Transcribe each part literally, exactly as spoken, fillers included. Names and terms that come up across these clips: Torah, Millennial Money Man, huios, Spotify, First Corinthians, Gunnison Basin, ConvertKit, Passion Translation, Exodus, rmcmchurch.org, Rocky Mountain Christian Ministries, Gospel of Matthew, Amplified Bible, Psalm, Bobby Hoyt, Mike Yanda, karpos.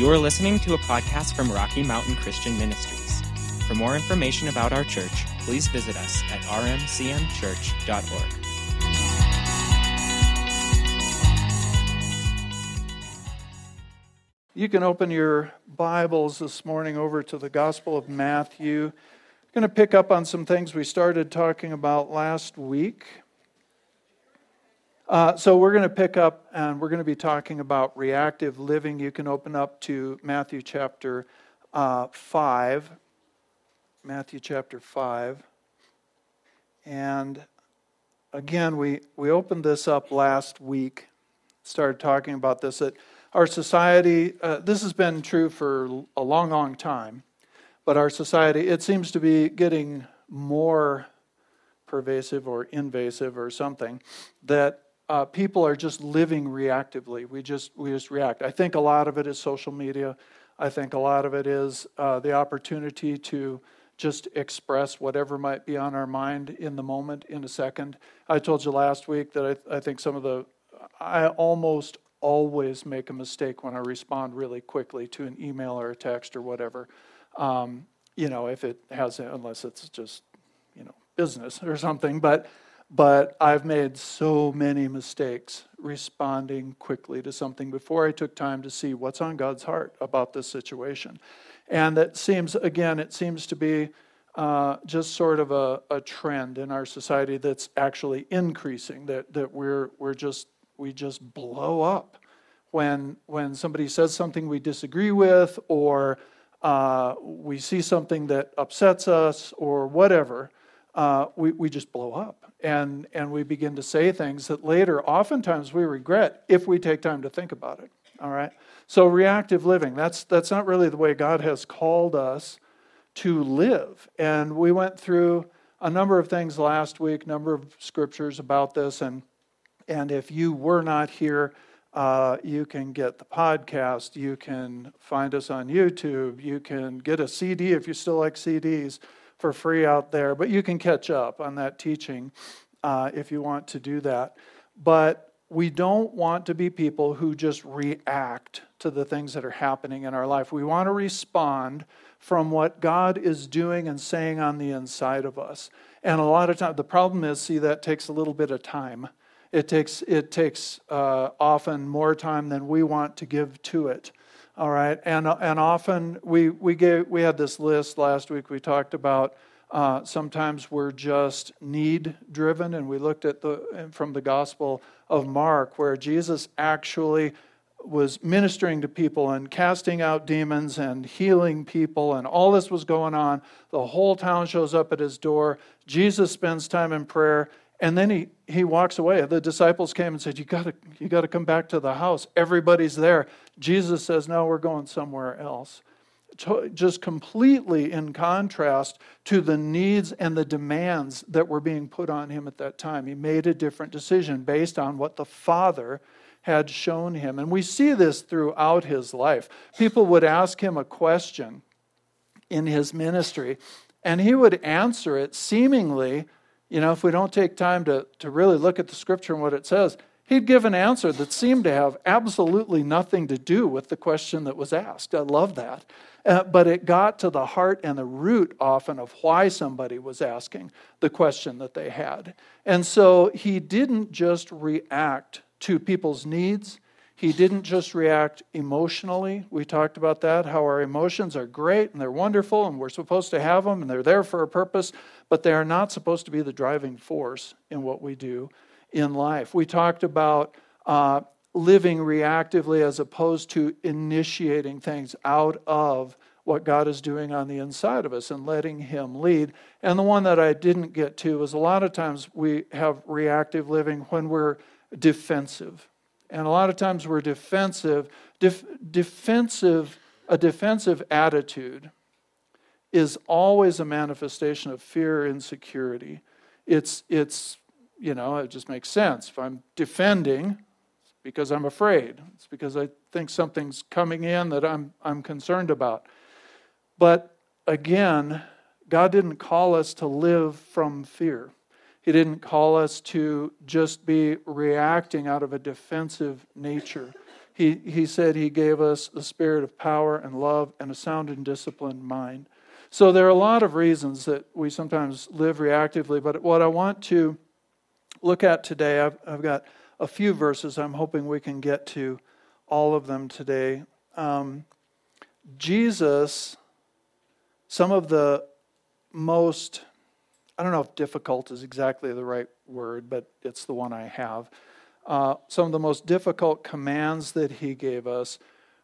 You are listening to a podcast from Rocky Mountain Christian Ministries. For more information about our church, please visit us at r m c m church dot org. You can open your Bibles this morning over to the Gospel of Matthew. I'm going to pick up on some things we started talking about last week. Uh, so we're going to pick up and we're going to be talking about reactive living. You can open up to Matthew chapter uh, five. Matthew chapter five. And again, we, we opened this up last week. Started talking about this at Our society, uh, this has been true for a long, long time, but our society, it seems to be getting more pervasive or invasive or something, that uh, people are just living reactively. We just we just react. I think a lot of it is social media. I think a lot of it is uh, the opportunity to just express whatever might be on our mind in the moment, in a second. I told you last week that I, th- I think some of the, I almost always make a mistake when I respond really quickly to an email or a text or whatever. Um, you know, if it has, unless it's just, you know, business or something. But but I've made so many mistakes responding quickly to something before I took time to see what's on God's heart about this situation. And that seems, again, it seems to be uh, just sort of a, a trend in our society that's actually increasing, that that we're we're just We just blow up when when somebody says something we disagree with, or uh, we see something that upsets us, or whatever. Uh, we we just blow up, and and we begin to say things that later, oftentimes, we regret if we take time to think about it. All right. So reactive living. That's that's not really the way God has called us to live. And we went through a number of things last week, number of scriptures about this, and. And if you were not here, uh, you can get the podcast, you can find us on YouTube, you can get a C D if you still like C Ds for free out there, but you can catch up on that teaching uh, if you want to do that. But we don't want to be people who just react to the things that are happening in our life. We want to respond from what God is doing and saying on the inside of us. And a lot of times, the problem is, see, that takes a little bit of time. It takes it takes uh, often more time than we want to give to it, all right. And and often we we gave we had this list last week. We talked about uh, sometimes we're just need driven, and we looked at the from the Gospel of Mark where Jesus actually was ministering to people and casting out demons and healing people, and all this was going on. The whole town shows up at his door. Jesus spends time in prayer. And then he, he walks away. The disciples came and said, you gotta, you gotta come back to the house. Everybody's there. Jesus says, no, we're going somewhere else. Just completely in contrast to the needs and the demands that were being put on him at that time. He made a different decision based on what the Father had shown him. And we see this throughout his life. People would ask him a question in his ministry, and he would answer it seemingly. You know, if we don't take time to, to really look at the scripture and what it says, he'd give an answer that seemed to have absolutely nothing to do with the question that was asked. I love that. Uh, but it got to the heart and the root often of why somebody was asking the question that they had. And so he didn't just react to people's needs. He didn't just react emotionally. We talked about that, how our emotions are great and they're wonderful and we're supposed to have them and they're there for a purpose, but they are not supposed to be the driving force in what we do in life. We talked about uh, living reactively as opposed to initiating things out of what God is doing on the inside of us and letting him lead. And the one that I didn't get to is a lot of times we have reactive living when we're defensive. And a lot of times we're defensive. Def- defensive, a defensive attitude is always a manifestation of fear, insecurity. It's, it's, you know, it just makes sense. If I'm defending, it's because I'm afraid. It's because I think something's coming in that I'm, I'm concerned about. But again, God didn't call us to live from fear. He didn't call us to just be reacting out of a defensive nature. He, he said he gave us a spirit of power and love and a sound and disciplined mind. So there are a lot of reasons that we sometimes live reactively, but what I want to look at today, I've, I've got a few verses. I'm hoping we can get to all of them today. Um, Jesus, some of the most, I don't know if difficult is exactly the right word, but it's the one I have. Uh, some of the most difficult commands that he gave us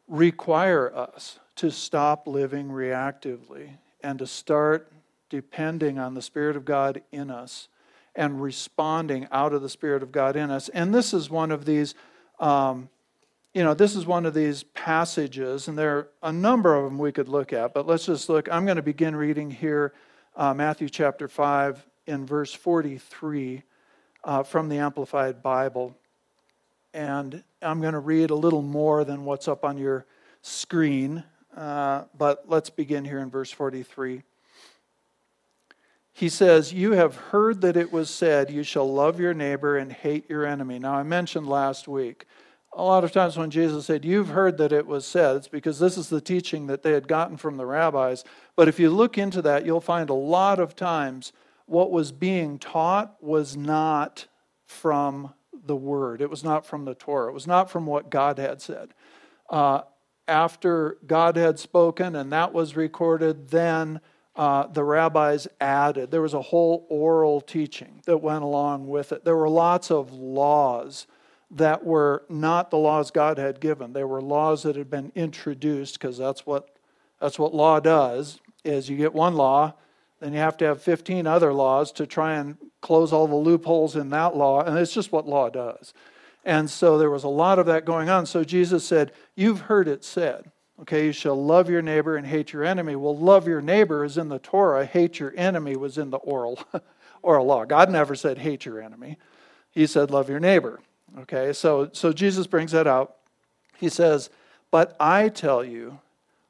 require us to stop living reactively and to start depending on the Spirit of God in us and responding out of the Spirit of God in us. And this is one of these, um, you know, this is one of these passages, and there are a number of them we could look at, but let's just look. I'm going to begin reading here, uh, Matthew chapter five in verse forty-three uh, from the Amplified Bible. And I'm going to read a little more than what's up on your screen, uh, but let's begin here in verse forty-three. He says, "You have heard that it was said, you shall love your neighbor and hate your enemy." Now, I mentioned last week, a lot of times when Jesus said, "You've heard that it was said," it's because this is the teaching that they had gotten from the rabbis. But if you look into that, you'll find a lot of times what was being taught was not from the Word. It was not from the Torah. It was not from what God had said. Uh, after God had spoken and that was recorded, then Uh, the rabbis added. There was a whole oral teaching that went along with it. There were lots of laws that were not the laws God had given. There were laws that had been introduced, because that's what that's what law does, is you get one law, then you have to have fifteen other laws to try and close all the loopholes in that law, and it's just what law does. And so there was a lot of that going on. So Jesus said, "You've heard it said." Okay, you shall love your neighbor and hate your enemy. Well, love your neighbor is in the Torah. Hate your enemy was in the oral, oral law. God never said hate your enemy. He said love your neighbor. Okay, so, so Jesus brings that out. He says, "But I tell you,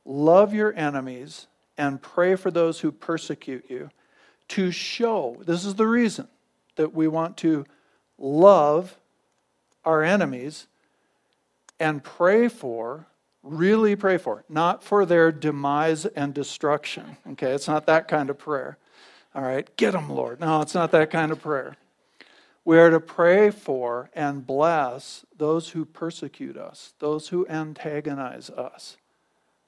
love your enemies and pray for those who persecute you, to show," this is the reason that we want to love our enemies and pray for Really pray for, not for their demise and destruction. Okay, it's not that kind of prayer. All right, get them, Lord. No, it's not that kind of prayer. We are to pray for and bless those who persecute us, those who antagonize us.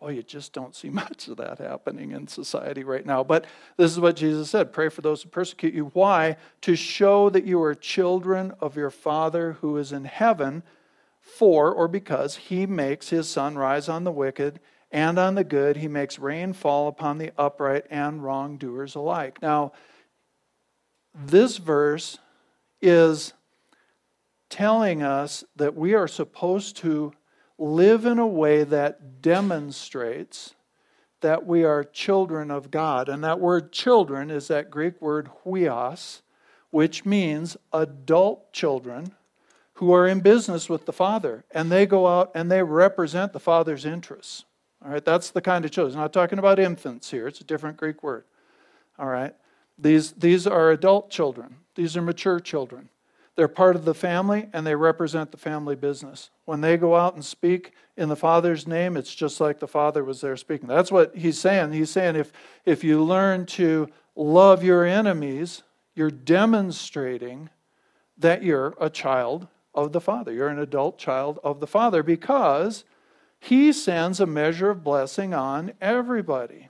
Boy, you just don't see much of that happening in society right now. But this is what Jesus said, pray for those who persecute you. Why? To show that you are children of your Father who is in heaven, for, or because, he makes his sun rise on the wicked and on the good. He makes rain fall upon the upright and wrongdoers alike. Now, this verse is telling us that we are supposed to live in a way that demonstrates that we are children of God. And that word children is that Greek word huios, which means adult children who are in business with the Father, and they go out and they represent the Father's interests. All right, that's the kind of children. I'm not talking about infants here. It's a different Greek word. All right, these, these are adult children. These are mature children. They're part of the family, and they represent the family business. When they go out and speak in the Father's name, it's just like the Father was there speaking. That's what he's saying. He's saying if, if you learn to love your enemies, you're demonstrating that you're a child of the Father. You're an adult child of the Father, because he sends a measure of blessing on everybody.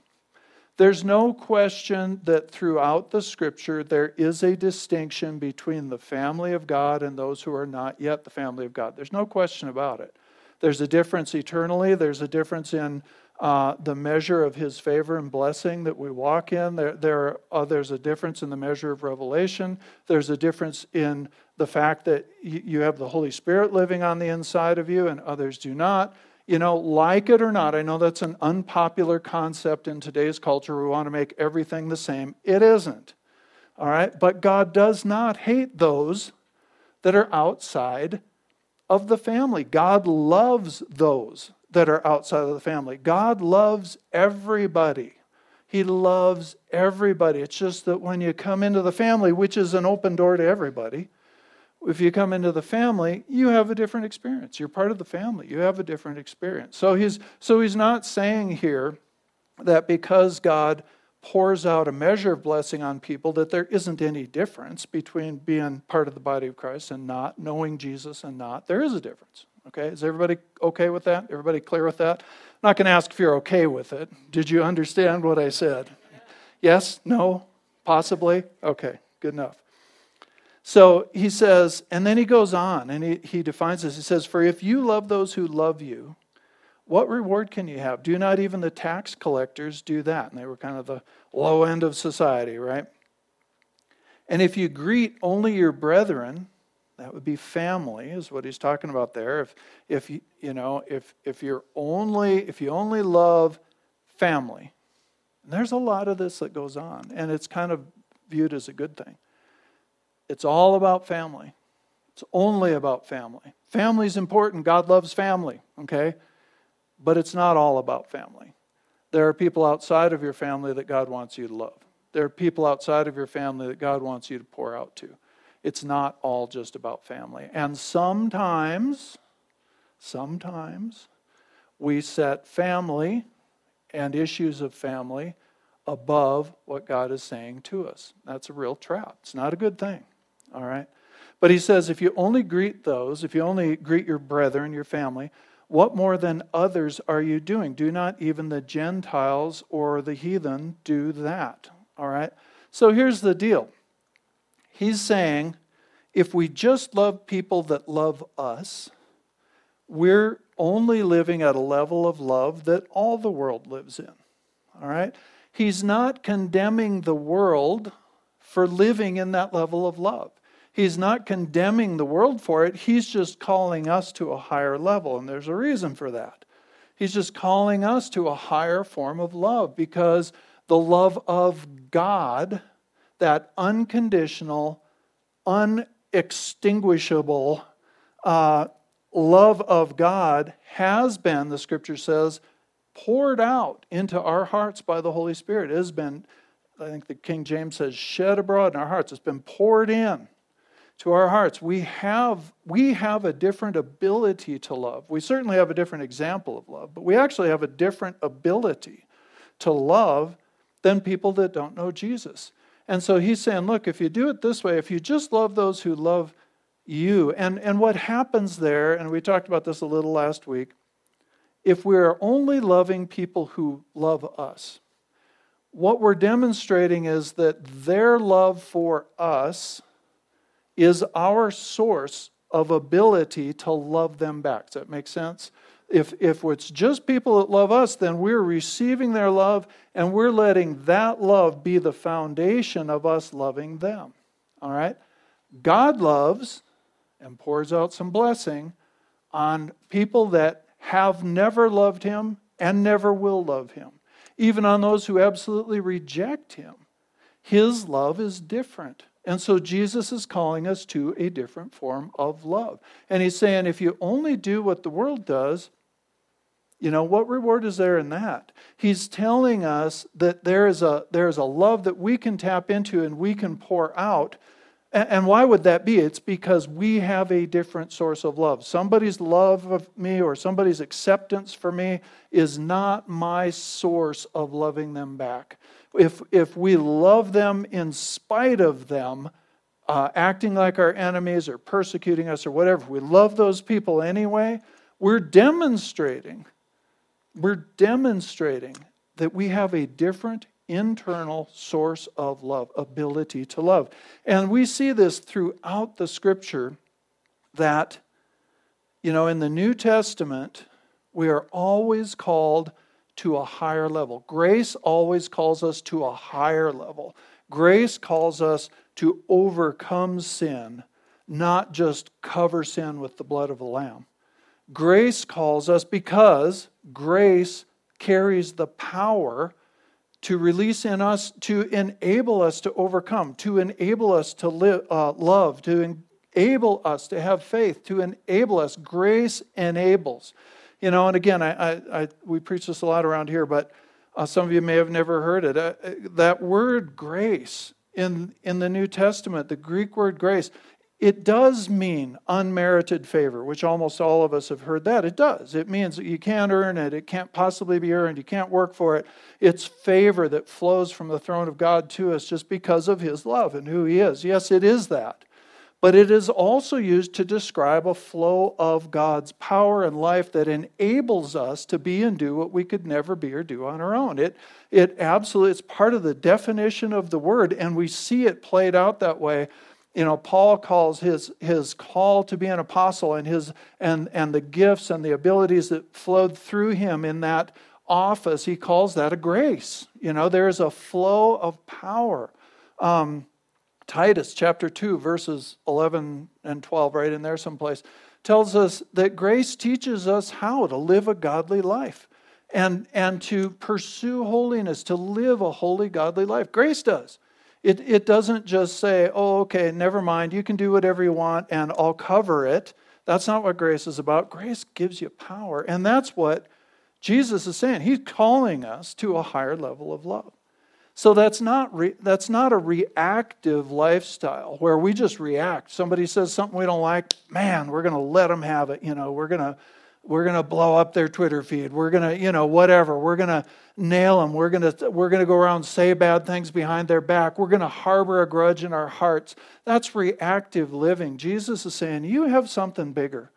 There's no question that throughout the Scripture there is a distinction between the family of God and those who are not yet the family of God. There's no question about it. There's a difference eternally. There's a difference in uh, the measure of his favor and blessing that we walk in. There, there are, uh, there's a difference in the measure of revelation. There's a difference in the fact that you have the Holy Spirit living on the inside of you and others do not. You know, like it or not, I know that's an unpopular concept in today's culture. We want to make everything the same. It isn't. All right? But God does not hate those that are outside of the family. God loves those that are outside of the family. God loves everybody. He loves everybody. It's just that when you come into the family, which is an open door to everybody, If you come into the family, you have a different experience. You're part of the family. You have a different experience. So he's so he's not saying here that because God pours out a measure of blessing on people that there isn't any difference between being part of the body of Christ and not, knowing Jesus and not. There is a difference. Okay, is everybody okay with that? Everybody clear with that? I'm not going to ask if you're okay with it. Did you understand what I said? Yes? No? Possibly? Okay, good enough. So he says, and then he goes on, and he, he defines this. He says, for if you love those who love you, what reward can you have? Do not even the tax collectors do that? And they were kind of the low end of society, right? And if you greet only your brethren, that would be family, is what he's talking about there. If if you you know if if you're only if you only love family, and there's a lot of this that goes on, and it's kind of viewed as a good thing. It's all about family. It's only about family. Family's important. God loves family, okay? But it's not all about family. There are people outside of your family that God wants you to love. There are people outside of your family that God wants you to pour out to. It's not all just about family. And sometimes, sometimes we set family and issues of family above what God is saying to us. That's a real trap. It's not a good thing. All right? But he says, if you only greet those, if you only greet your brethren, your family, what more than others are you doing? Do not even the Gentiles or the heathen do that. All right? So here's the deal. He's saying, if we just love people that love us, we're only living at a level of love that all the world lives in. All right? He's not condemning the world for living in that level of love. He's not condemning the world for it. He's just calling us to a higher level, and there's a reason for that. He's just calling us to a higher form of love because the love of God, that unconditional, unextinguishable uh, love of God has been, the Scripture says, poured out into our hearts by the Holy Spirit. It has been, I think the King James says, shed abroad in our hearts. It's been poured in to our hearts. We have, we have a different ability to love. We certainly have a different example of love, but we actually have a different ability to love than people that don't know Jesus. And so he's saying, look, if you do it this way, if you just love those who love you, and, and what happens there, and we talked about this a little last week, if we're only loving people who love us, what we're demonstrating is that their love for us is our source of ability to love them back. Does that make sense? If if it's just people that love us, then we're receiving their love and we're letting that love be the foundation of us loving them. All right? God loves and pours out some blessing on people that have never loved him and never will love him. Even on those who absolutely reject him, his love is different. And so Jesus is calling us to a different form of love. And he's saying, if you only do what the world does, you know, what reward is there in that? He's telling us that there is a there is a love that we can tap into and we can pour out. And why would that be? It's because we have a different source of love. Somebody's love of me or somebody's acceptance for me is not my source of loving them back. If if we love them in spite of them, uh, acting like our enemies or persecuting us or whatever, if we love those people anyway, we're demonstrating, we're demonstrating that we have a different internal source of love, ability to love. And we see this throughout the Scripture that, you know, in the New Testament, we are always called to a higher level. Grace always calls us to a higher level. Grace calls us to overcome sin, not just cover sin with the blood of the Lamb. Grace calls us because grace carries the power to release in us, to enable us to overcome, to enable us to live, uh, love, to enable us to have faith, to enable us. Grace enables. You know, and again, I, I, I we preach this a lot around here, but uh, some of you may have never heard it. Uh, that word grace in in the New Testament, the Greek word grace, It does mean unmerited favor, which almost all of us have heard that. It does. It means that you can't earn it. It can't possibly be earned. You can't work for it. It's favor that flows from the throne of God to us just because of his love and who he is. Yes, it is that. But it is also used to describe a flow of God's power and life that enables us to be and do what we could never be or do on our own. It, it absolutely, it's part of the definition of the word, and we see it played out that way. You know, Paul calls his his call to be an apostle and his and and the gifts and the abilities that flowed through him in that office, he calls that a grace. You know, there is a flow of power. Um, Titus chapter two, verses eleven and twelve, right in there someplace, tells us that grace teaches us how to live a godly life and, and to pursue holiness, to live a holy, godly life. Grace does. It it doesn't just say, oh, okay, never mind, you can do whatever you want and I'll cover it. That's not what grace is about. Grace gives you power. And that's what Jesus is saying. He's calling us to a higher level of love. So that's not re- that's not a reactive lifestyle where we just react. Somebody says something we don't like, man, we're going to let them have it. You know, we're going to We're going to blow up their Twitter feed. We're going to, you know, whatever. We're going to nail them. We're going to, we're going to go around and say bad things behind their back. We're going to harbor a grudge in our hearts. That's reactive living. Jesus is saying, you have something bigger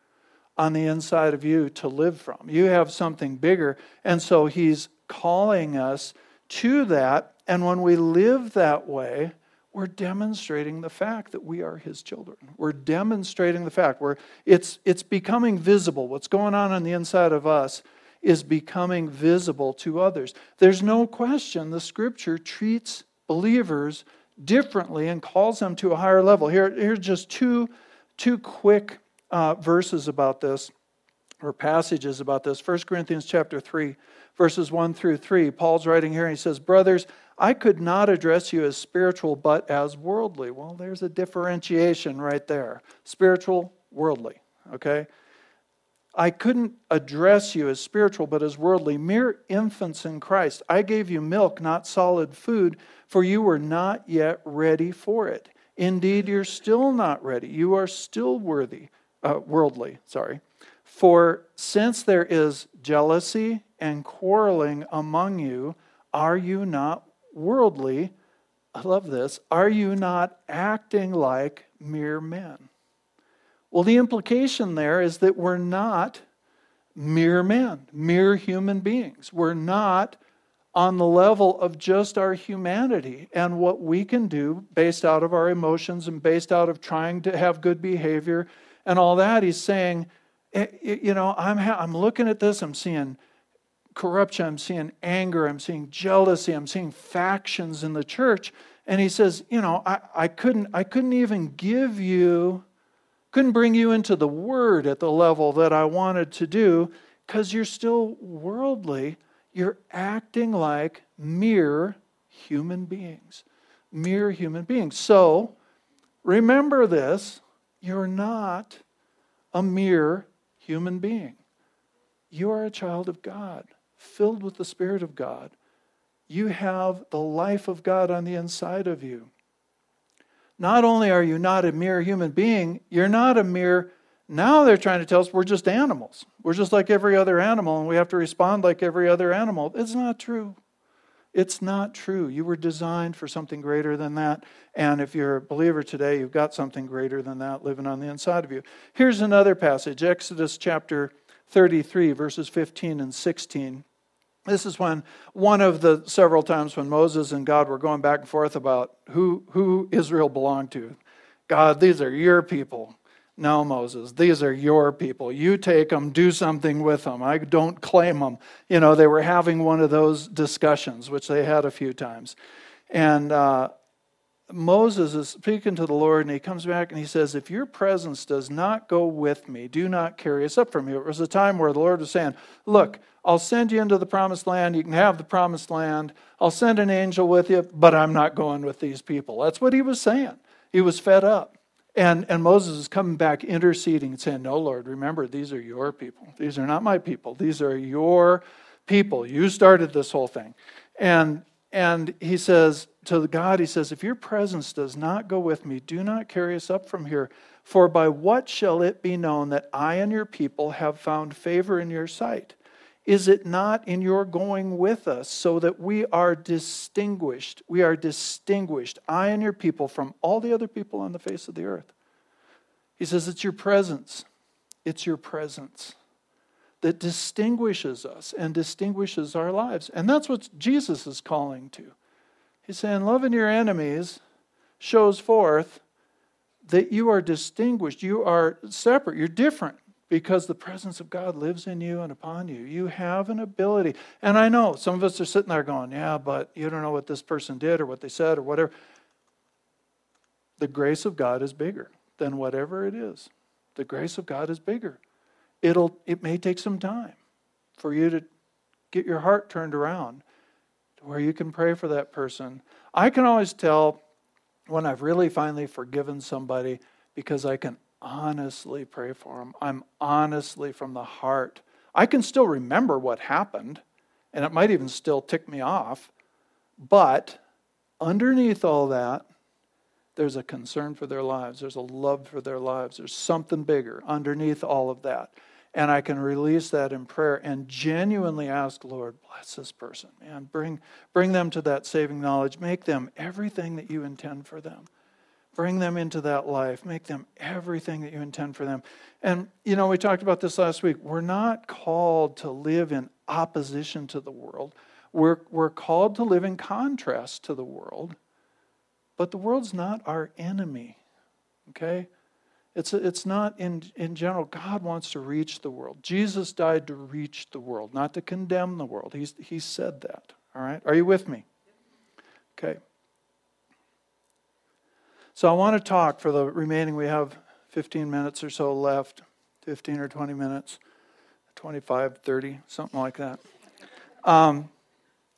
on the inside of you to live from. You have something bigger. And so he's calling us to that. And when we live that way, we're demonstrating the fact that we are his children. We're demonstrating the fact. We're, it's, it's becoming visible. What's going on on the inside of us is becoming visible to others. There's no question the Scripture treats believers differently and calls them to a higher level. Here, here's just two, two quick uh, verses about this, or passages about this. First Corinthians chapter three, verses one through three. Paul's writing here and he says, brothers, I could not address you as spiritual, but as worldly. Well, there's a differentiation right there. Spiritual, worldly, okay? I couldn't address you as spiritual, but as worldly, mere infants in Christ. I gave you milk, not solid food, for you were not yet ready for it. Indeed, you're still not ready. You are still worthy, uh, worldly, sorry. For since there is jealousy and quarreling among you, are you not worldly? I love this. Are you not acting like mere men? Well, the implication there is that we're not mere men, mere human beings. We're not on the level of just our humanity and what we can do based out of our emotions and based out of trying to have good behavior and all that. He's saying, you know, I'm ha- I'm looking at this, I'm seeing corruption, I'm seeing anger, I'm seeing jealousy, I'm seeing factions in the church. And he says, you know, I, I couldn't I couldn't even give you, couldn't bring you into the word at the level that I wanted to do because you're still worldly. You're acting like mere human beings, mere human beings. So remember this, you're not a mere human being. You are a child of God, filled with the Spirit of God. You have the life of God on the inside of you. Not only are you not a mere human being, you're not a mere, now they're trying to tell us we're just animals. We're just like every other animal and we have to respond like every other animal. It's not true. It's not true. You were designed for something greater than that. And if you're a believer today, you've got something greater than that living on the inside of you. Here's another passage, Exodus chapter thirty-three, verses fifteen and sixteen. This is when one of the several times when Moses and God were going back and forth about who, who Israel belonged to. God, these are your people. No, Moses, these are your people. You take them, do something with them. I don't claim them. You know, they were having one of those discussions, which they had a few times. And uh, Moses is speaking to the Lord, and he comes back and he says, if your presence does not go with me, do not carry us up from here. It was a time where the Lord was saying, look, I'll send you into the promised land. You can have the promised land. I'll send an angel with you, but I'm not going with these people. That's what he was saying. He was fed up. And and Moses is coming back interceding and saying, no, Lord, remember, these are your people. These are not my people. These are your people. You started this whole thing. And And he says to God, he says, if your presence does not go with me, do not carry us up from here. For by what shall it be known that I and your people have found favor in your sight? Is it not in your going with us, so that we are distinguished? We are distinguished, I and your people, from all the other people on the face of the earth. He says, it's your presence. It's your presence that distinguishes us and distinguishes our lives. And that's what Jesus is calling to. He's saying, loving your enemies shows forth that you are distinguished, you are separate, you're different, because the presence of God lives in you and upon you. You have an ability. And I know some of us are sitting there going, yeah, but you don't know what this person did or what they said or whatever. The grace of God is bigger than whatever it is. The grace of God is bigger. It'll, it may take some time for you to get your heart turned around to where you can pray for that person. I can always tell when I've really finally forgiven somebody, because I can honestly pray for them. I'm honestly from the heart. I can still remember what happened, and it might even still tick me off, but underneath all that, there's a concern for their lives. There's a love for their lives. There's something bigger underneath all of that. And I can release that in prayer and genuinely ask, Lord, bless this person, man. Bring, bring them to that saving knowledge. Make them everything that you intend for them. Bring them into that life. Make them everything that you intend for them. And, you know, we talked about this last week. We're not called to live in opposition to the world. We're, we're called to live in contrast to the world. But the world's not our enemy, okay? It's it's not in, in general. God wants to reach the world. Jesus died to reach the world, not to condemn the world. He's, he said that, all right? Are you with me? Okay. So I want to talk for the remaining, we have fifteen minutes or so left, fifteen or twenty minutes, twenty-five, thirty, something like that. Um,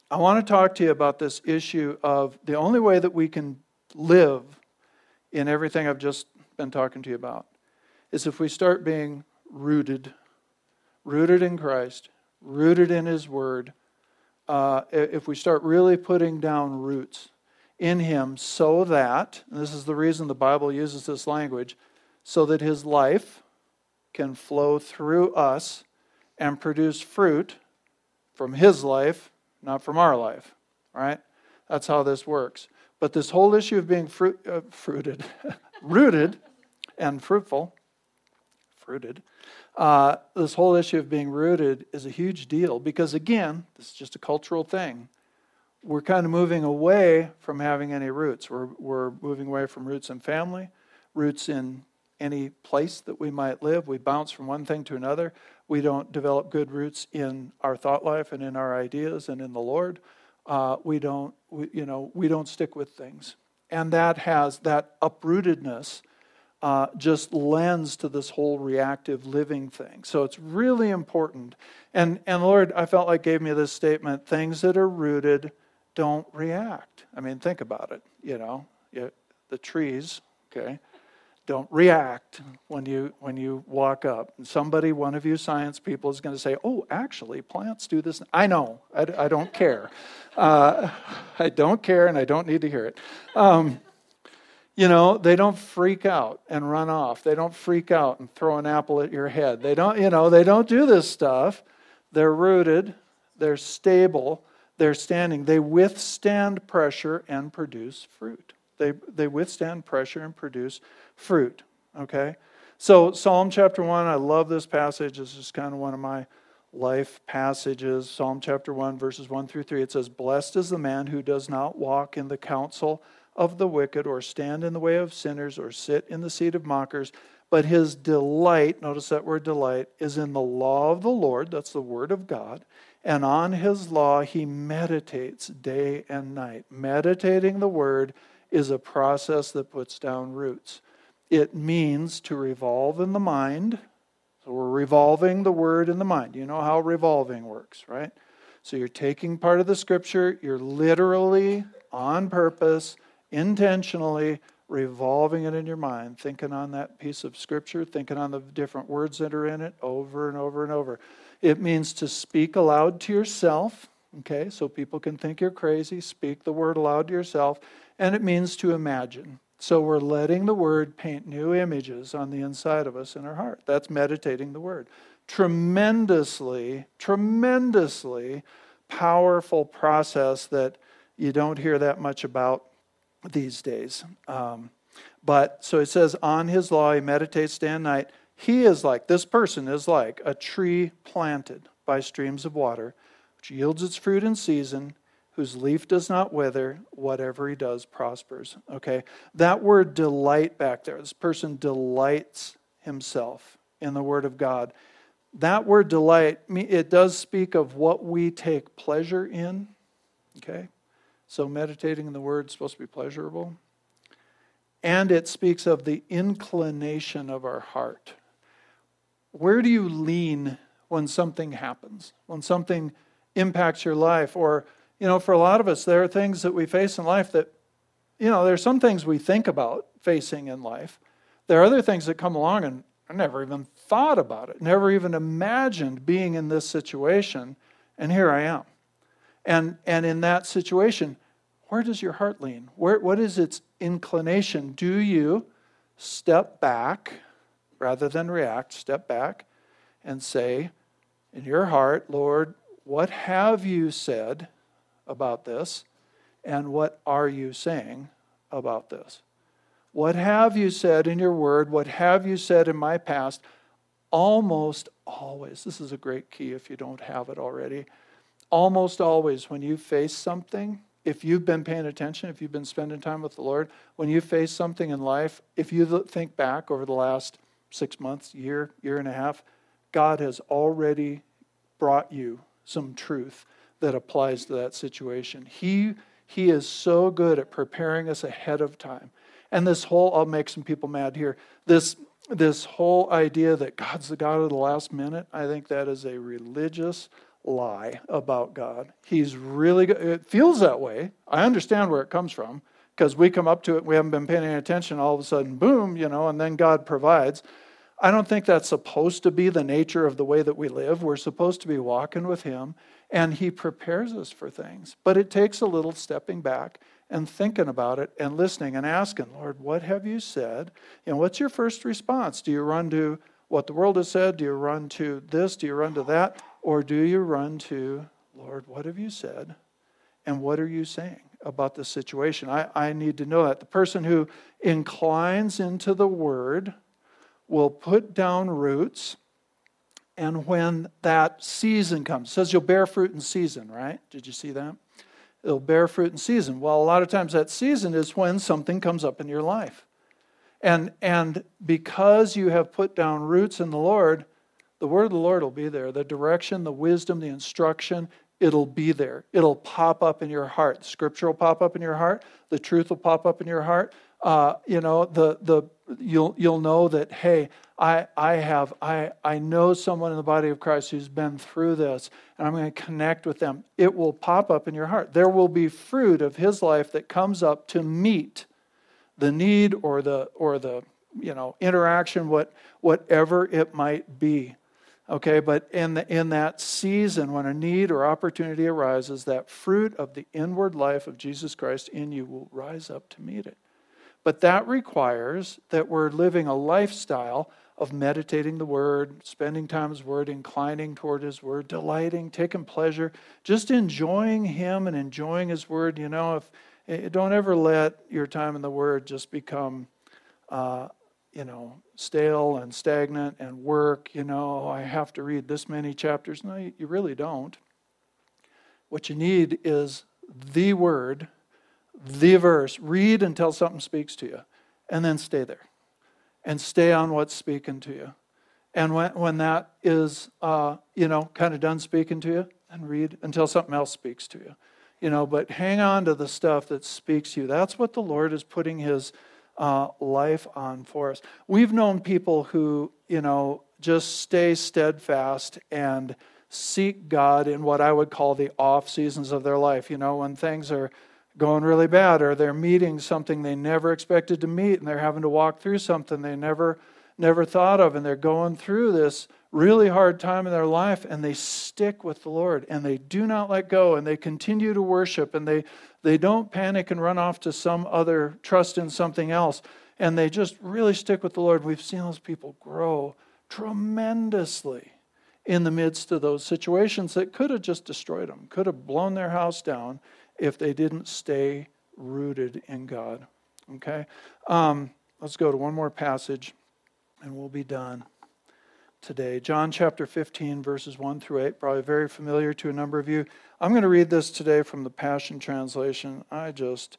I want to talk to you about this issue of the only way that we can live in everything I've just been talking to you about is if we start being rooted, rooted in Christ, rooted in His Word, uh, if we start really putting down roots in Him so that, and this is the reason the Bible uses this language, so that His life can flow through us and produce fruit from His life, not from our life, right? That's how this works. But this whole issue of being fruit, uh, fruited, rooted and fruitful, fruited, uh, this whole issue of being rooted is a huge deal because, again, this is just a cultural thing. We're kind of moving away from having any roots. We're, we're moving away from roots in family, roots in any place that we might live. We bounce from one thing to another. We don't develop good roots in our thought life and in our ideas and in the Lord. Uh, we don't, we, you know, we don't stick with things, and that has that uprootedness uh, just lends to this whole reactive living thing. So it's really important. And and Lord, I felt like gave me this statement: things that are rooted don't react. I mean, think about it. You know, the trees, okay. Don't react when you when you walk up. And somebody, one of you science people, is going to say, oh, actually, plants do this. I know. I, I don't care. Uh, I don't care, and I don't need to hear it. Um, you know, they don't freak out and run off. They don't freak out and throw an apple at your head. They don't, you know, they don't do this stuff. They're rooted. They're stable. They're standing. They withstand pressure and produce fruit. They they withstand pressure and produce fruit, okay? So Psalm chapter one, I love this passage. This is kind of one of my life passages. Psalm chapter one, verses one through three, it says, blessed is the man who does not walk in the counsel of the wicked or stand in the way of sinners or sit in the seat of mockers, but his delight, notice that word delight, is in the law of the Lord, that's the word of God, and on his law he meditates day and night. Meditating the word is a process that puts down roots. It means to revolve in the mind. So we're revolving the word in the mind. You know how revolving works, right? So you're taking part of the scripture, you're literally, on purpose, intentionally revolving it in your mind, thinking on that piece of scripture, thinking on the different words that are in it over and over and over. It means to speak aloud to yourself. okay? So people can think you're crazy. Speak the word aloud to yourself. And it means to imagine. So we're letting the word paint new images on the inside of us in our heart. That's meditating the word. Tremendously, tremendously powerful process that you don't hear that much about these days. Um, but so it says, on his law he meditates day and night. He is like, this person is like a tree planted by streams of water, which yields its fruit in season, whose leaf does not wither, whatever he does prospers. Okay, that word delight back there, this person delights himself in the Word of God. That word delight, it does speak of what we take pleasure in. Okay, so meditating in the Word is supposed to be pleasurable. And it speaks of the inclination of our heart. Where do you lean when something happens, when something impacts your life? Or, you know, for a lot of us, there are things that we face in life that, you know, there are some things we think about facing in life. There are other things that come along and I never even thought about it, never even imagined being in this situation, and here I am. And and in that situation, where does your heart lean? Where, what is its inclination? Do you step back, rather than react, step back and say in your heart, Lord, what have you said about this? And what are you saying about this? What have you said in your word? What have you said in my past? Almost always, this is a great key if you don't have it already, almost always when you face something, if you've been paying attention, if you've been spending time with the Lord, when you face something in life, if you think back over the last six months, year, year and a half, God has already brought you some truth that applies to that situation. He, he is so good at preparing us ahead of time. And this whole, I'll make some people mad here, this, this whole idea that God's the God of the last minute, I think that is a religious lie about God. He's really good. It feels that way. I understand where it comes from, because we come up to it, we haven't been paying any attention, all of a sudden, boom, you know, and then God provides. I don't think that's supposed to be the nature of the way that we live. We're supposed to be walking with Him, and He prepares us for things. But it takes a little stepping back and thinking about it and listening and asking, Lord, what have you said? And what's your first response? Do you run to what the world has said? Do you run to this? Do you run to that? Or do you run to, Lord, what have you said? And what are you saying about this situation? I, I need to know that. The person who inclines into the word will put down roots, and when that season comes, it says you'll bear fruit in season, right? Did you see that? It'll bear fruit in season. Well, a lot of times that season is when something comes up in your life. And, and because you have put down roots in the Lord, the word of the Lord will be there. The direction, the wisdom, the instruction, it'll be there. It'll pop up in your heart. The scripture will pop up in your heart. The truth will pop up in your heart. Uh, you know, the the you'll you'll know that, hey, I I have I I know someone in the body of Christ who's been through this, and I'm going to connect with them. It will pop up in your heart. There will be fruit of his life that comes up to meet the need or the or the you know interaction, what whatever it might be. Okay, but in the in that season when a need or opportunity arises, that fruit of the inward life of Jesus Christ in you will rise up to meet it. But that requires that we're living a lifestyle of meditating the Word, spending time His Word, inclining toward His Word, delighting, taking pleasure, just enjoying Him and enjoying His Word. You know, if don't ever let your time in the Word just become, uh, you know, stale and stagnant and work. You know, I have to read this many chapters. No, you really don't. What you need is the Word, the verse, read until something speaks to you, and then stay there, and stay on what's speaking to you. And when when that is, uh, you know, kind of done speaking to you, and read until something else speaks to you, you know. But hang on to the stuff that speaks to you. That's what the Lord is putting His uh, life on for us. We've known people who, you know, just stay steadfast and seek God in what I would call the off seasons of their life. You know, when things are going really bad, or they're meeting something they never expected to meet, and they're having to walk through something they never never thought of, and they're going through this really hard time in their life, and they stick with the Lord, and they do not let go, and they continue to worship, and they, they don't panic and run off to some other, trust in something else, and they just really stick with the Lord. We've seen those people grow tremendously in the midst of those situations that could have just destroyed them, could have blown their house down if they didn't stay rooted in God. Okay? Um, let's go to one more passage, and we'll be done today. John chapter fifteen, verses one through eight, probably very familiar to a number of you. I'm going to read this today from the Passion Translation. I just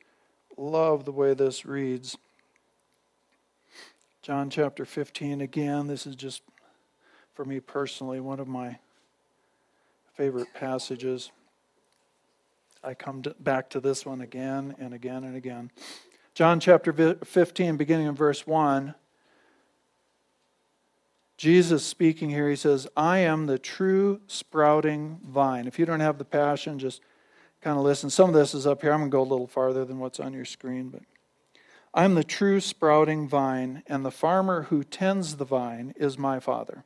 love the way this reads. John chapter fifteen, again, this is just, for me personally, one of my favorite passages. I come to, back to this one again and again and again. John chapter fifteen, beginning in verse one. Jesus speaking here, he says, I am the true sprouting vine. If you don't have the passion, just kind of listen. Some of this is up here. I'm going to go a little farther than what's on your screen, but I am the true sprouting vine, and the farmer who tends the vine is my Father.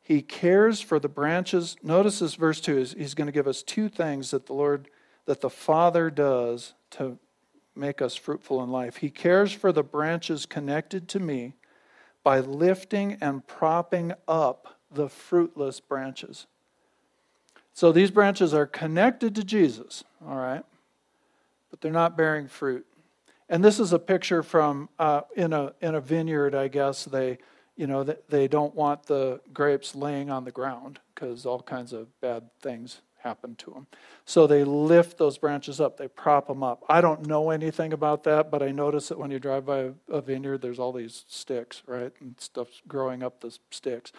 He cares for the branches. Notice this verse two. He's going to give us two things that the Lord, that the Father does to make us fruitful in life. He cares for the branches connected to me by lifting and propping up the fruitless branches. So these branches are connected to Jesus, all right? But they're not bearing fruit. And this is a picture from uh, in a in a vineyard, I guess, they... You know, they don't want the grapes laying on the ground because all kinds of bad things happen to them. So they lift those branches up. They prop them up. I don't know anything about that, but I notice that when you drive by a vineyard, there's all these sticks, right? And stuff's growing up the sticks.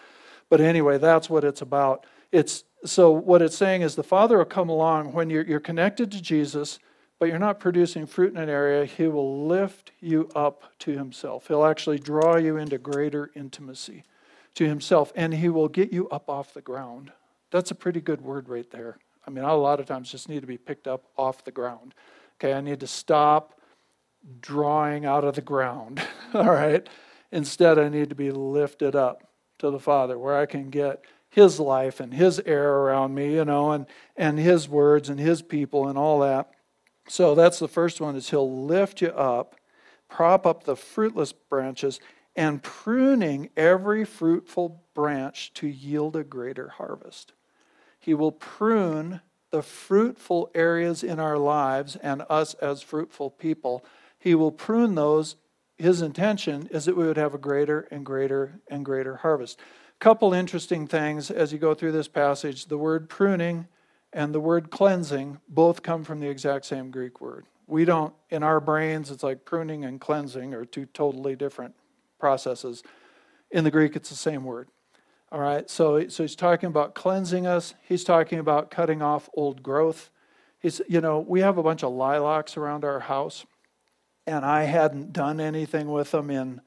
But anyway, that's what it's about. It's so what it's saying is the Father will come along when you're, you're connected to Jesus, but you're not producing fruit in an area, he will lift you up to himself. He'll actually draw you into greater intimacy to himself, and he will get you up off the ground. That's a pretty good word right there. I mean, I a lot of times just need to be picked up off the ground. Okay, I need to stop drawing out of the ground, all right? Instead, I need to be lifted up to the Father where I can get his life and his air around me, you know, and, and his words and his people and all that. So that's the first one, is he'll lift you up, prop up the fruitless branches, and pruning every fruitful branch to yield a greater harvest. He will prune the fruitful areas in our lives and us as fruitful people. He will prune those. His intention is that we would have a greater and greater and greater harvest. Couple interesting things as you go through this passage. The word pruning and the word cleansing both come from the exact same Greek word. We don't, in our brains, it's like pruning and cleansing are two totally different processes. In the Greek, it's the same word. All right, so, so he's talking about cleansing us. He's talking about cutting off old growth. He's, you know, we have a bunch of lilacs around our house, and I hadn't done anything with them in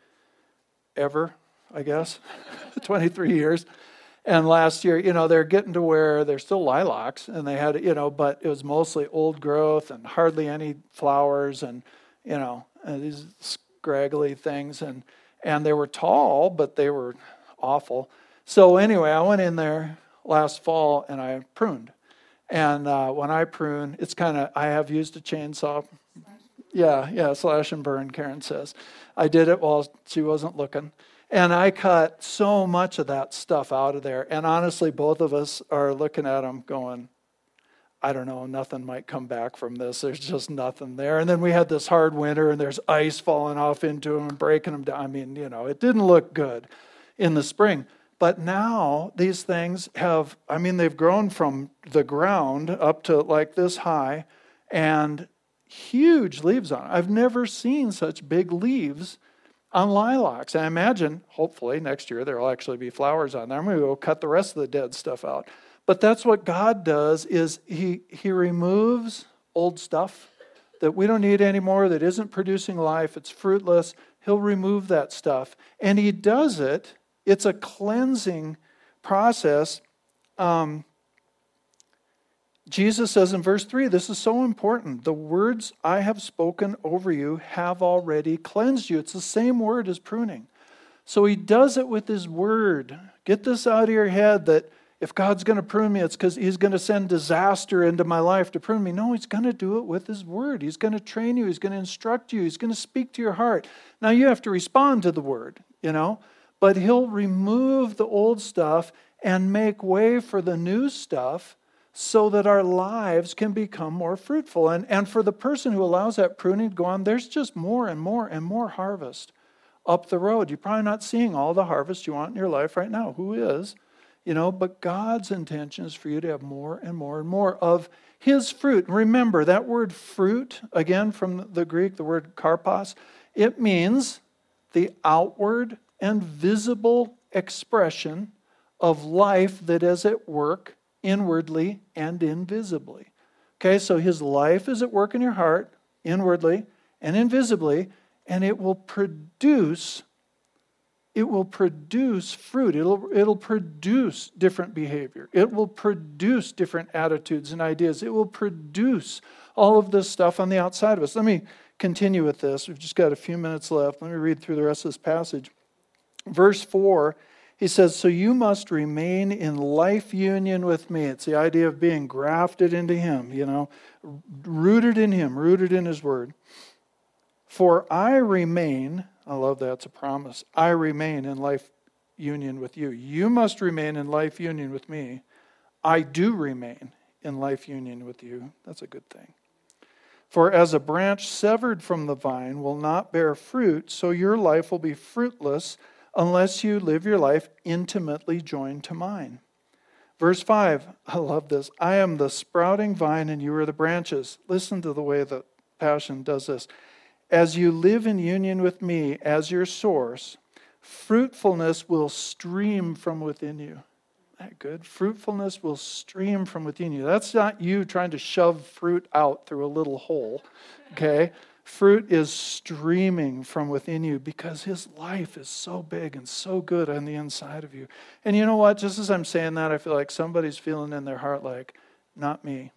ever, I guess, twenty-three years. And last year, you know, they're getting to where they're still lilacs, and they had, you know, but it was mostly old growth and hardly any flowers and, you know, and these scraggly things. And, and they were tall, but they were awful. So anyway, I went in there last fall, and I pruned. And uh, when I prune, it's kind of, I have used a chainsaw. Yeah, yeah, slash and burn, Karen says. I did it while she wasn't looking. And I cut so much of that stuff out of there. And honestly, both of us are looking at them going, I don't know, nothing might come back from this. There's just nothing there. And then we had this hard winter, and there's ice falling off into them and breaking them down. I mean, you know, it didn't look good in the spring. But now these things have, I mean, they've grown from the ground up to like this high and huge leaves on it. I've never seen such big leaves on lilacs. I imagine, hopefully, next year there will actually be flowers on there. I'm going to go cut the rest of the dead stuff out. But that's what God does, is he, he removes old stuff that we don't need anymore, that isn't producing life, it's fruitless. He'll remove that stuff. And he does it. It's a cleansing process. Um, Jesus says in verse three, this is so important. The words I have spoken over you have already cleansed you. It's the same word as pruning. So he does it with his word. Get this out of your head that if God's going to prune me, it's because he's going to send disaster into my life to prune me. No, he's going to do it with his word. He's going to train you. He's going to instruct you. He's going to speak to your heart. Now, you have to respond to the word, you know, but he'll remove the old stuff and make way for the new stuff so that our lives can become more fruitful. And, and for the person who allows that pruning to go on, there's just more and more and more harvest up the road. You're probably not seeing all the harvest you want in your life right now. Who is? You know, but God's intention is for you to have more and more and more of his fruit. Remember, that word fruit, again, from the Greek, the word karpos, it means the outward and visible expression of life that is at work inwardly and invisibly. Okay, so his life is at work in your heart, inwardly and invisibly, and it will produce It will produce fruit. It'll, it'll produce different behavior. It will produce different attitudes and ideas. It will produce all of this stuff on the outside of us. Let me continue with this. We've just got a few minutes left. Let me read through the rest of this passage. Verse four, he says, so you must remain in life union with me. It's the idea of being grafted into him, you know, rooted in him, rooted in his word. For I remain... I love that. It's a promise. I remain in life union with you. You must remain in life union with me. I do remain in life union with you. That's a good thing. For as a branch severed from the vine will not bear fruit, so your life will be fruitless unless you live your life intimately joined to mine. Verse five, I love this. I am the sprouting vine and you are the branches. Listen to the way the Passion does this. As you live in union with me as your source, fruitfulness will stream from within you. Isn't that good? Fruitfulness will stream from within you. That's not you trying to shove fruit out through a little hole, okay? Fruit is streaming from within you because his life is so big and so good on the inside of you. And you know what? Just as I'm saying that, I feel like somebody's feeling in their heart like, not me,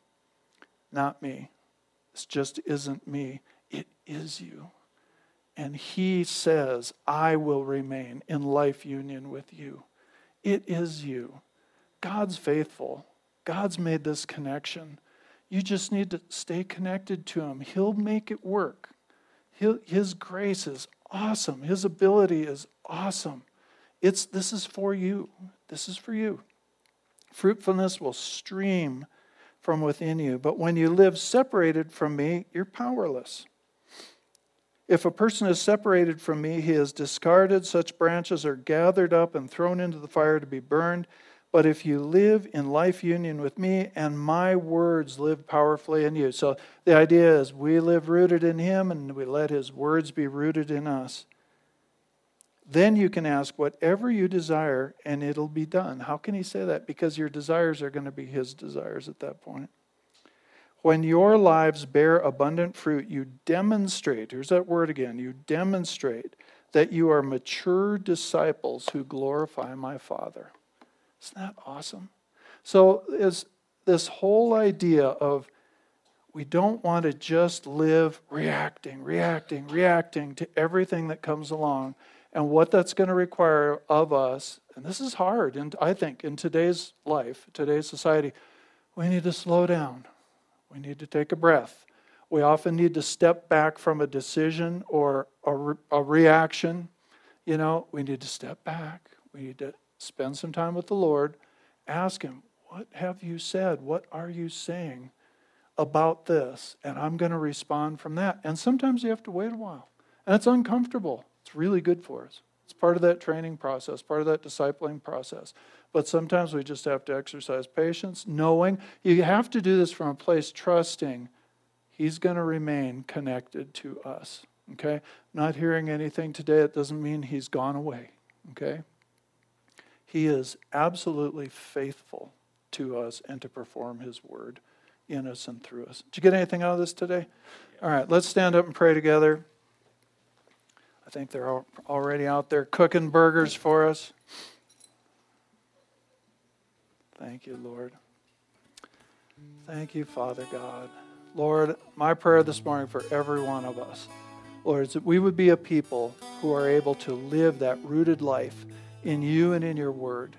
not me. This just isn't me. It is you. And he says, I will remain in life union with you. It is you. God's faithful. God's made this connection. You just need to stay connected to him. He'll make it work. He'll, his grace is awesome. His ability is awesome. It's this is for you. This is for you. Fruitfulness will stream from within you. But when you live separated from me, you're powerless. If a person is separated from me, he is discarded. Such branches are gathered up and thrown into the fire to be burned. But if you live in life union with me and my words live powerfully in you. So the idea is we live rooted in him and we let his words be rooted in us. Then you can ask whatever you desire and it'll be done. How can he say that? Because your desires are going to be his desires at that point. When your lives bear abundant fruit, you demonstrate, here's that word again, you demonstrate that you are mature disciples who glorify my Father. Isn't that awesome? So is this whole idea of we don't want to just live reacting, reacting, reacting to everything that comes along. And what that's going to require of us, and this is hard, and I think in today's life, today's society, we need to slow down. We need to take a breath. We often need to step back from a decision or a, re- a reaction. You know, we need to step back. We need to spend some time with the Lord. Ask him, what have you said? What are you saying about this? And I'm going to respond from that. And sometimes you have to wait a while. And it's uncomfortable. It's really good for us. It's part of that training process, part of that discipling process. But sometimes we just have to exercise patience, knowing you have to do this from a place trusting he's going to remain connected to us. Okay? Not hearing anything today, it doesn't mean he's gone away. Okay? He is absolutely faithful to us and to perform his word in us and through us. Did you get anything out of this today? All right, let's stand up and pray together. I think they're already out there cooking burgers for us. Thank you, Lord. Thank you, Father God. Lord, my prayer this morning for every one of us, Lord, is that we would be a people who are able to live that rooted life in you and in your word.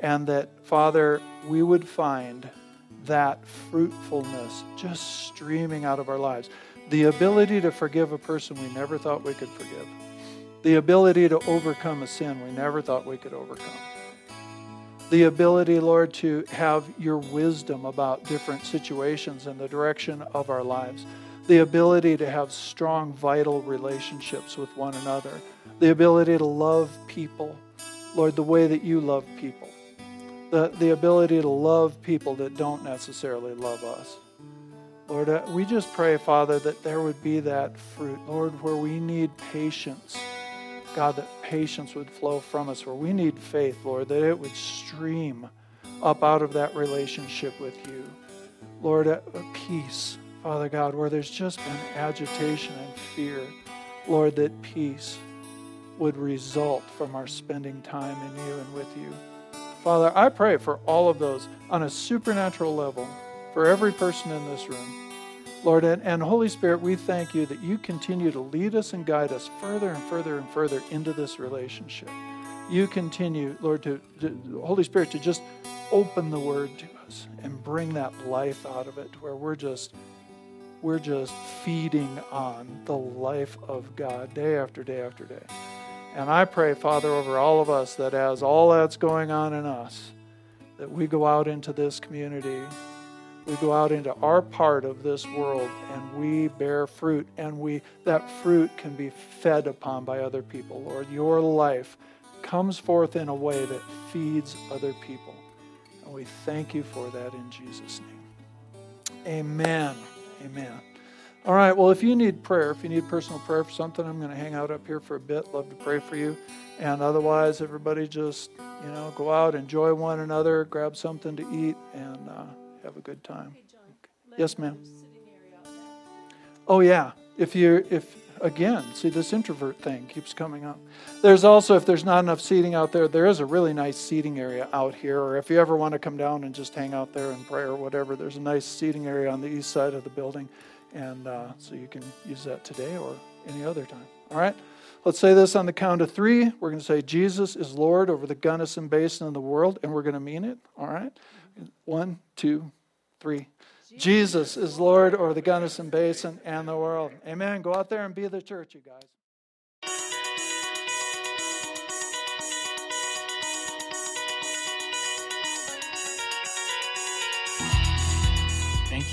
And that, Father, we would find that fruitfulness just streaming out of our lives. The ability to forgive a person we never thought we could forgive. The ability to overcome a sin we never thought we could overcome. The ability, Lord, to have your wisdom about different situations and the direction of our lives. The ability to have strong, vital relationships with one another. The ability to love people, Lord, the way that you love people. The, the ability to love people that don't necessarily love us. Lord, uh, we just pray, Father, that there would be that fruit, Lord, where we need patience. God, that patience would flow from us, where we need faith, Lord, that it would stream up out of that relationship with you. Lord, uh, peace, Father God, where there's just been agitation and fear, Lord, that peace would result from our spending time in you and with you. Father, I pray for all of those on a supernatural level, for every person in this room. Lord, and, and Holy Spirit, we thank you that you continue to lead us and guide us further and further and further into this relationship. You continue, Lord, to, to Holy Spirit, to just open the word to us and bring that life out of it, where we're just, we're just feeding on the life of God day after day after day. And I pray, Father, over all of us, that as all that's going on in us, that we go out into this community. We go out into our part of this world and we bear fruit, and we that fruit can be fed upon by other people. Lord, your life comes forth in a way that feeds other people. And we thank you for that in Jesus' name. Amen. Amen. All right, well, if you need prayer, if you need personal prayer for something, I'm going to hang out up here for a bit. Love to pray for you. And otherwise, everybody just, you know, go out, enjoy one another, grab something to eat, and uh, have a good time. Hey, John, yes, ma'am. Oh, yeah. If you're, if, again, see, this introvert thing keeps coming up. There's also, if there's not enough seating out there, there is a really nice seating area out here. Or if you ever want to come down and just hang out there and pray or whatever, there's a nice seating area on the east side of the building. And uh, so you can use that today or any other time. All right? Let's say this on the count of three. We're going to say Jesus is Lord over the Gunnison Basin in the world, and we're going to mean it. All right? One, two, three. Jesus is Lord over the Gunnison Basin and the world. Amen. Go out there and be the church, you guys. Thank